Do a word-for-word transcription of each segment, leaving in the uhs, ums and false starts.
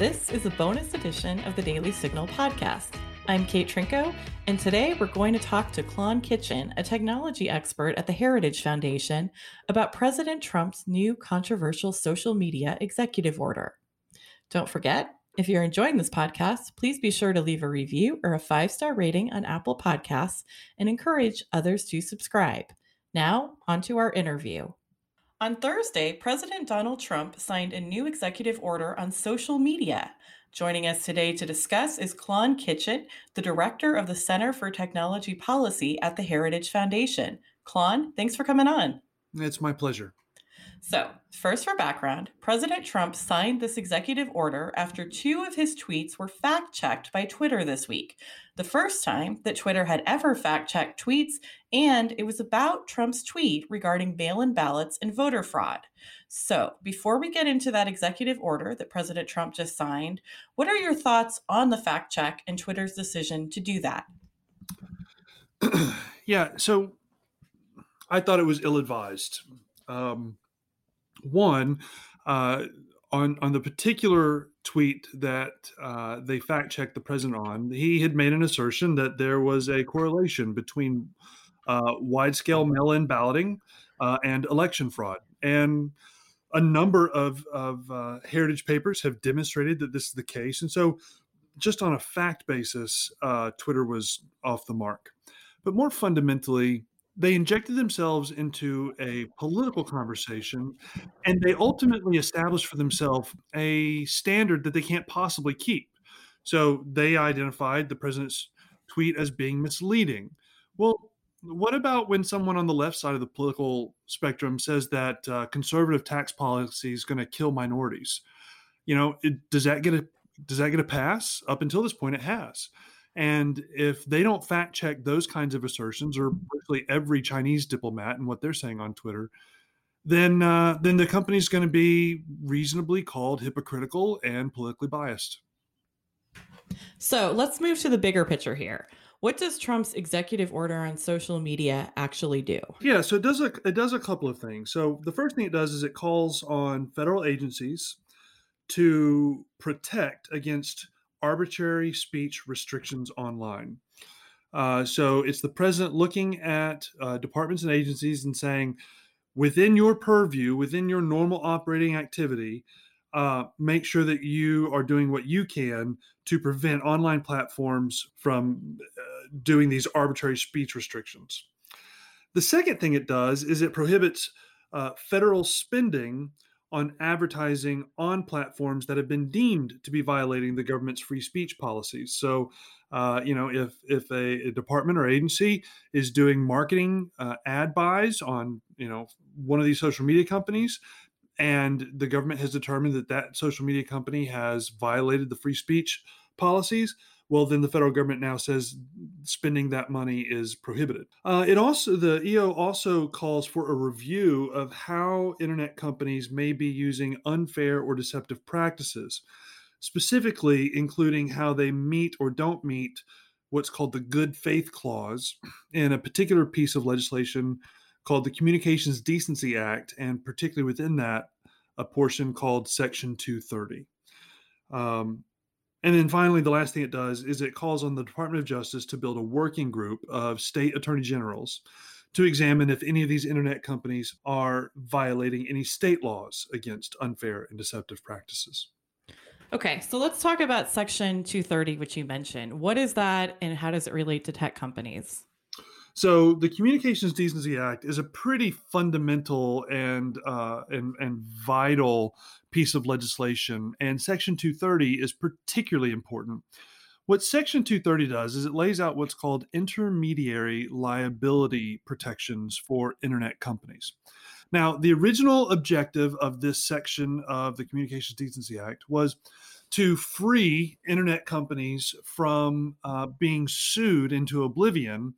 This is a bonus edition of the Daily Signal podcast. I'm Kate Trinko, and today we're going to talk to Klon Kitchen, a technology expert at the Heritage Foundation, about President Trump's new controversial social media executive order. Don't forget, if you're enjoying this podcast, please be sure to leave a review or a five-star rating on Apple Podcasts and encourage others to subscribe. Now, on to our interview. On Thursday, President Donald Trump signed a new executive order on social media. Joining us today to discuss is Klon Kitchen, the director of the Center for Technology Policy at the Heritage Foundation. Klon, thanks for coming on. It's my pleasure. So, first for background, President Trump signed this executive order after two of his tweets were fact-checked by Twitter this week. The first time that Twitter had ever fact-checked tweets, and it was about Trump's tweet regarding mail-in ballots and voter fraud. So, before we get into that executive order that President Trump just signed, what are your thoughts on the fact-check and Twitter's decision to do that? Yeah, so I thought it was ill-advised. Um, One, uh, on on the particular tweet that uh, they fact-checked the president on, he had made an assertion that there was a correlation between uh, wide-scale mail-in balloting uh, and election fraud. And a number of, of uh, Heritage papers have demonstrated that this is the case. And so just on a fact basis, uh, Twitter was off the mark. But more fundamentally, they injected themselves into a political conversation, and they ultimately established for themselves a standard that they can't possibly keep. So they identified the president's tweet as being misleading. Well, what about when someone on the left side of the political spectrum says that uh, conservative tax policy is going to kill minorities? You know, it, does that get a does that get a pass? Up until this point, it has. And if they don't fact check those kinds of assertions, or virtually every Chinese diplomat and what they're saying on Twitter, then uh, then the company's going to be reasonably called hypocritical and politically biased. So let's move to the bigger picture here. What does Trump's executive order on social media actually do? Yeah, so it does a, it does a couple of things. So the first thing it does is it calls on federal agencies to protect against arbitrary speech restrictions online. Uh, so it's the president looking at uh, departments and agencies and saying, within your purview, within your normal operating activity, uh, make sure that you are doing what you can to prevent online platforms from uh, doing these arbitrary speech restrictions. The second thing it does is it prohibits uh, federal spending on advertising on platforms that have been deemed to be violating the government's free speech policies. So, uh, you know, if if a, a department or agency is doing marketing uh, ad buys on, you know, one of these social media companies, and the government has determined that that social media company has violated the free speech policies, well, then the federal government now says spending that money is prohibited. Uh, it also, the E O also calls for a review of how internet companies may be using unfair or deceptive practices, specifically including how they meet or don't meet what's called the good faith clause in a particular piece of legislation called the Communications Decency Act, and particularly within that, a portion called Section two thirty. Um, And then finally, the last thing it does is it calls on the Department of Justice to build a working group of state attorney generals to examine if any of these internet companies are violating any state laws against unfair and deceptive practices. Okay, so let's talk about Section two thirty, which you mentioned. What is that, and how does it relate to tech companies? So the Communications Decency Act is a pretty fundamental and uh, and, and vital piece of legislation, and Section two thirty is particularly important. What Section two thirty does is it lays out what's called intermediary liability protections for internet companies. Now, the original objective of this section of the Communications Decency Act was to free internet companies from uh, being sued into oblivion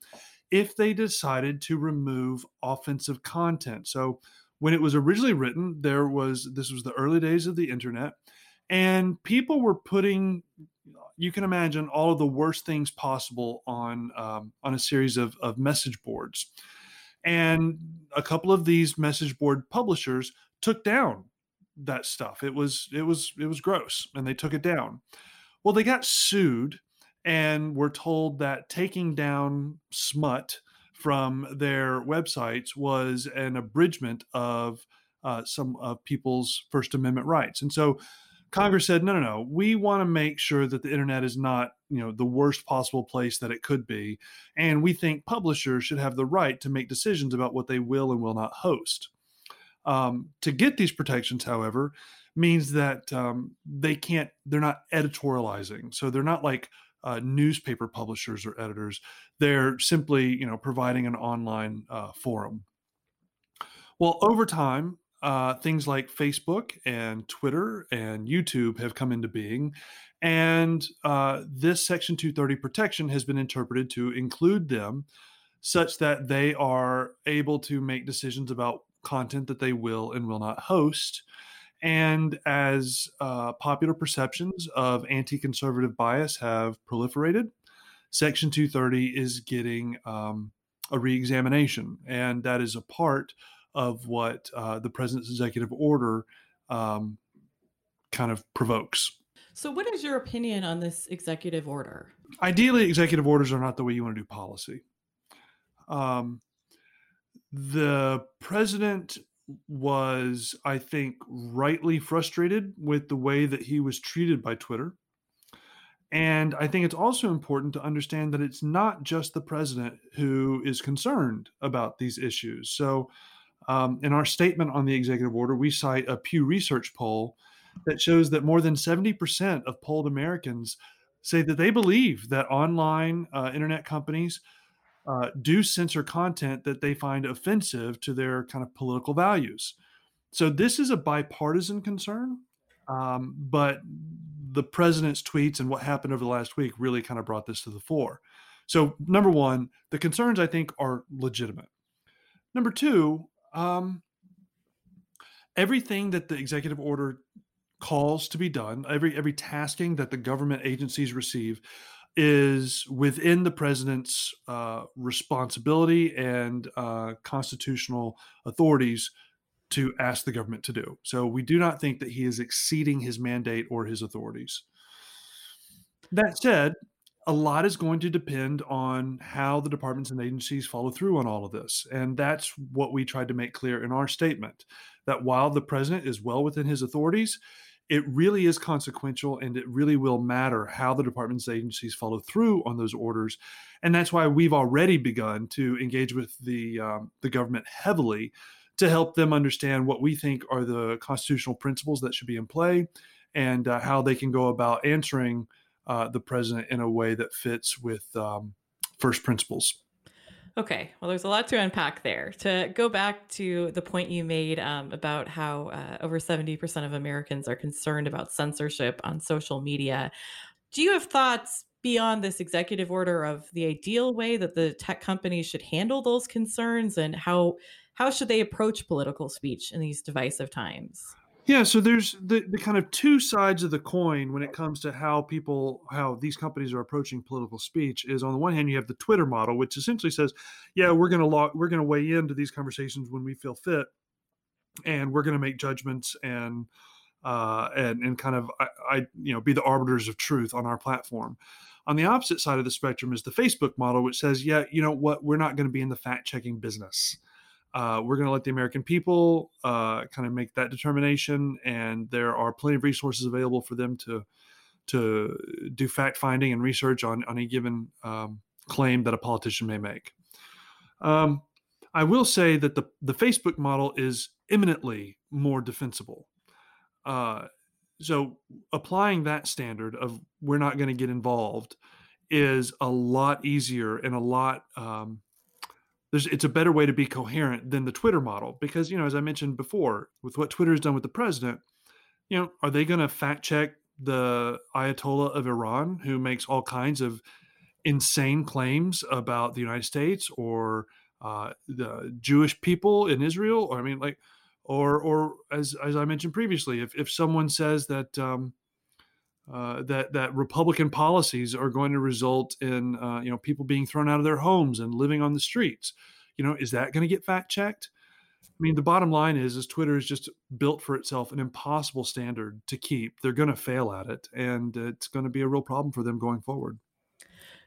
if they decided to remove offensive content. So when it was originally written, there was this was the early days of the internet, and people were putting, you can imagine, all of the worst things possible on um, on a series of, of message boards. And a couple of these message board publishers took down that stuff. It was, it was, it was gross, and they took it down. Well, they got sued and were told that taking down smut from their websites was an abridgment of uh, some of people's First Amendment rights. And so Congress said, no, no, no, we want to make sure that the internet is not, you know, the worst possible place that it could be. And we think publishers should have the right to make decisions about what they will and will not host. Um, to get these protections, however, means that um, they can't, they're not editorializing. So they're not like uh, newspaper publishers or editors. They're simply, you know, providing an online uh, forum. Well, over time, Uh, things like Facebook and Twitter and YouTube have come into being. And uh, this Section two thirty protection has been interpreted to include them such that they are able to make decisions about content that they will and will not host. And as uh, popular perceptions of anti-conservative bias have proliferated, Section two thirty is getting um, a re-examination. And that is a part of what uh, the president's executive order um, kind of provokes. So what is your opinion on this executive order? Ideally, executive orders are not the way you want to do policy. Um, the president was, I think, rightly frustrated with the way that he was treated by Twitter. And I think it's also important to understand that it's not just the president who is concerned about these issues. So Um, in our statement on the executive order, we cite a Pew Research poll that shows that more than seventy percent of polled Americans say that they believe that online uh, internet companies uh, do censor content that they find offensive to their kind of political values. So this is a bipartisan concern, um, but the president's tweets and what happened over the last week really kind of brought this to the fore. So number one, the concerns I think are legitimate. Number two, Um, everything that the executive order calls to be done, every every tasking that the government agencies receive is within the president's uh, responsibility and uh, constitutional authorities to ask the government to do. So we do not think that he is exceeding his mandate or his authorities. That said, a lot is going to depend on how the departments and agencies follow through on all of this. And that's what we tried to make clear in our statement, that while the president is well within his authorities, it really is consequential and it really will matter how the departments and agencies follow through on those orders. And that's why we've already begun to engage with the, um, the government heavily to help them understand what we think are the constitutional principles that should be in play and uh, how they can go about answering Uh, the president in a way that fits with um, first principles. Okay. Well, there's a lot to unpack there. To go back to the point you made um, about how uh, over seventy percent of Americans are concerned about censorship on social media. Do you have thoughts beyond this executive order of the ideal way that the tech companies should handle those concerns and how, how should they approach political speech in these divisive times? Yeah, so there's the, the kind of two sides of the coin when it comes to how people, how these companies are approaching political speech is on the one hand, you have the Twitter model, which essentially says, yeah, we're going to log, we're going to weigh into these conversations when we feel fit and we're going to make judgments and, uh, and, and kind of, I, I, you know, be the arbiters of truth on our platform. On the opposite side of the spectrum is the Facebook model, which says, yeah, you know what, we're not going to be in the fact checking business. Uh, we're going to let the American people uh, kind of make that determination, and there are plenty of resources available for them to to do fact finding and research on, on a given um, claim that a politician may make. Um, I will say that the the Facebook model is eminently more defensible. Uh, so applying that standard of we're not going to get involved is a lot easier and a lot. Um, There's, it's a better way to be coherent than the Twitter model because, you know, as I mentioned before, with what Twitter has done with the president, you know, are they going to fact check the Ayatollah of Iran who makes all kinds of insane claims about the United States or uh, the Jewish people in Israel? Or I mean, like, or or as as I mentioned previously, if if someone says that um, uh, that that Republican policies are going to result in uh, you know people being thrown out of their homes and living on the streets, you know, is that going to get fact checked? I mean, the bottom line is, is Twitter is just built for itself an impossible standard to keep. They're going to fail at it, and it's going to be a real problem for them going forward.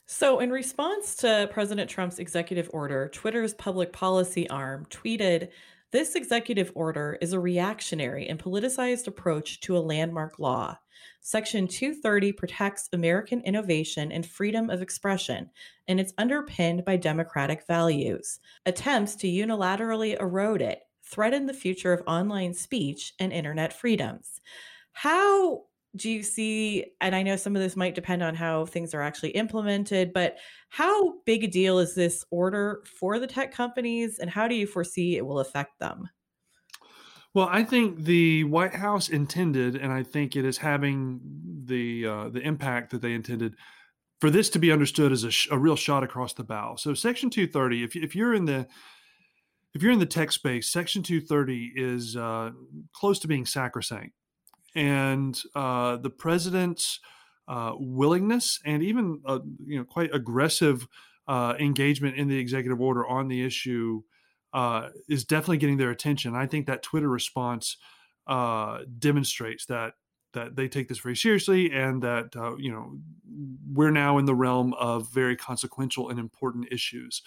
So in response to President Trump's executive order, Twitter's public policy arm tweeted, "This executive order is a reactionary and politicized approach to a landmark law. Section two thirty protects American innovation and freedom of expression, and it's underpinned by democratic values. Attempts to unilaterally erode it threaten the future of online speech and internet freedoms." How do you see, and I know some of this might depend on how things are actually implemented, but how big a deal is this order for the tech companies, and how do you foresee it will affect them? Well, I think the White House intended, and I think it is having the uh, the impact that they intended, for this to be understood as a, sh- a real shot across the bow. So Section two thirty, if, if you're in the if you're in the tech space, Section two thirty is uh, close to being sacrosanct. And uh, the president's uh, willingness and even uh, you know quite aggressive uh, engagement in the executive order on the issue uh, is definitely getting their attention. I think that Twitter response uh, demonstrates that that they take this very seriously, and that uh, you know we're now in the realm of very consequential and important issues.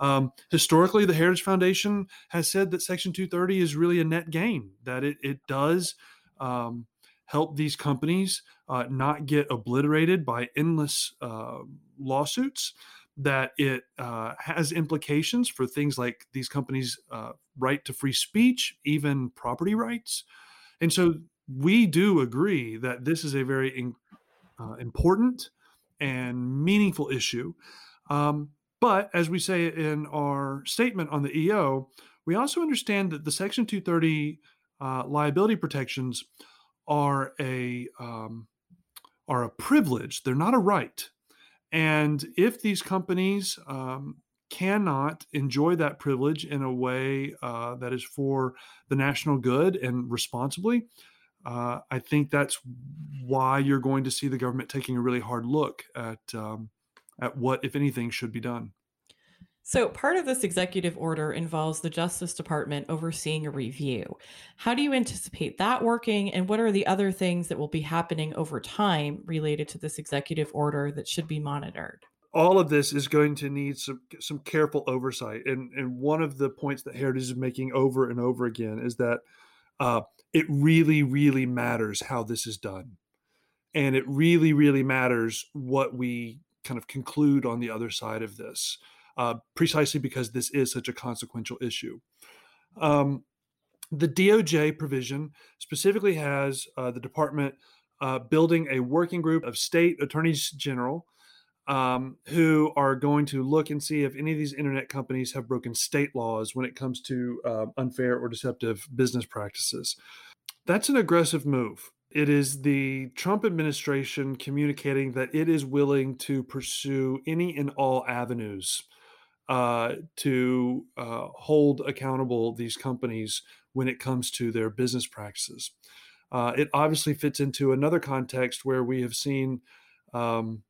Um, historically, the Heritage Foundation has said that Section two thirty is really a net gain, that it it does. Um, help these companies uh, not get obliterated by endless uh, lawsuits, that it uh, has implications for things like these companies' uh, right to free speech, even property rights. And so we do agree that this is a very in, uh, important and meaningful issue. Um, but as we say in our statement on the E O, we also understand that the Section two thirty Uh, liability protections are a um, are a privilege. They're not a right. And if these companies um, cannot enjoy that privilege in a way uh, that is for the national good and responsibly, uh, I think that's why you're going to see the government taking a really hard look at um, at what, if anything, should be done. So part of this executive order involves the Justice Department overseeing a review. How do you anticipate that working? And what are the other things that will be happening over time related to this executive order that should be monitored? All of this is going to need some, some careful oversight. And, and one of the points that Heritage is making over and over again is that uh, it really, really matters how this is done. And it really, really matters what we kind of conclude on the other side of this. Uh, precisely because this is such a consequential issue. Um, the D O J provision specifically has uh, the department uh, building a working group of state attorneys general um, who are going to look and see if any of these internet companies have broken state laws when it comes to uh, unfair or deceptive business practices. That's an aggressive move. It is the Trump administration communicating that it is willing to pursue any and all avenues Uh, to uh, hold accountable these companies when it comes to their business practices. Uh, it obviously fits into another context where we have seen um,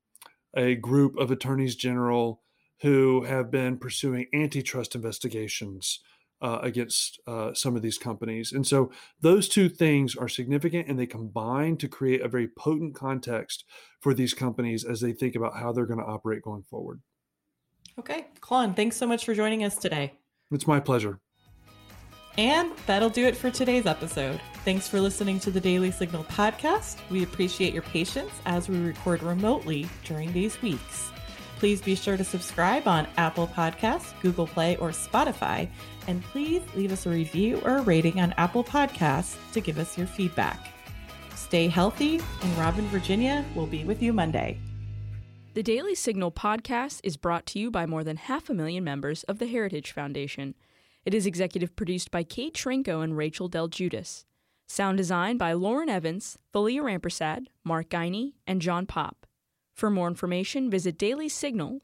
a group of attorneys general who have been pursuing antitrust investigations uh, against uh, some of these companies. And so those two things are significant, and they combine to create a very potent context for these companies as they think about how they're going to operate going forward. Okay, Klon, thanks so much for joining us today. It's my pleasure. And that'll do it for today's episode. Thanks for listening to the Daily Signal podcast. We appreciate your patience as we record remotely during these weeks. Please be sure to subscribe on Apple Podcasts, Google Play, or Spotify. And please leave us a review or a rating on Apple Podcasts to give us your feedback. Stay healthy, and Robin, Virginia will be with you Monday. The Daily Signal podcast is brought to you by more than half a million members of the Heritage Foundation. It is executive produced by Kate Trinko and Rachel Del Giudice. Sound design by Lauren Evans, Thalia Rampersad, Mark Guiney, and John Popp. For more information, visit Daily Signal dot com.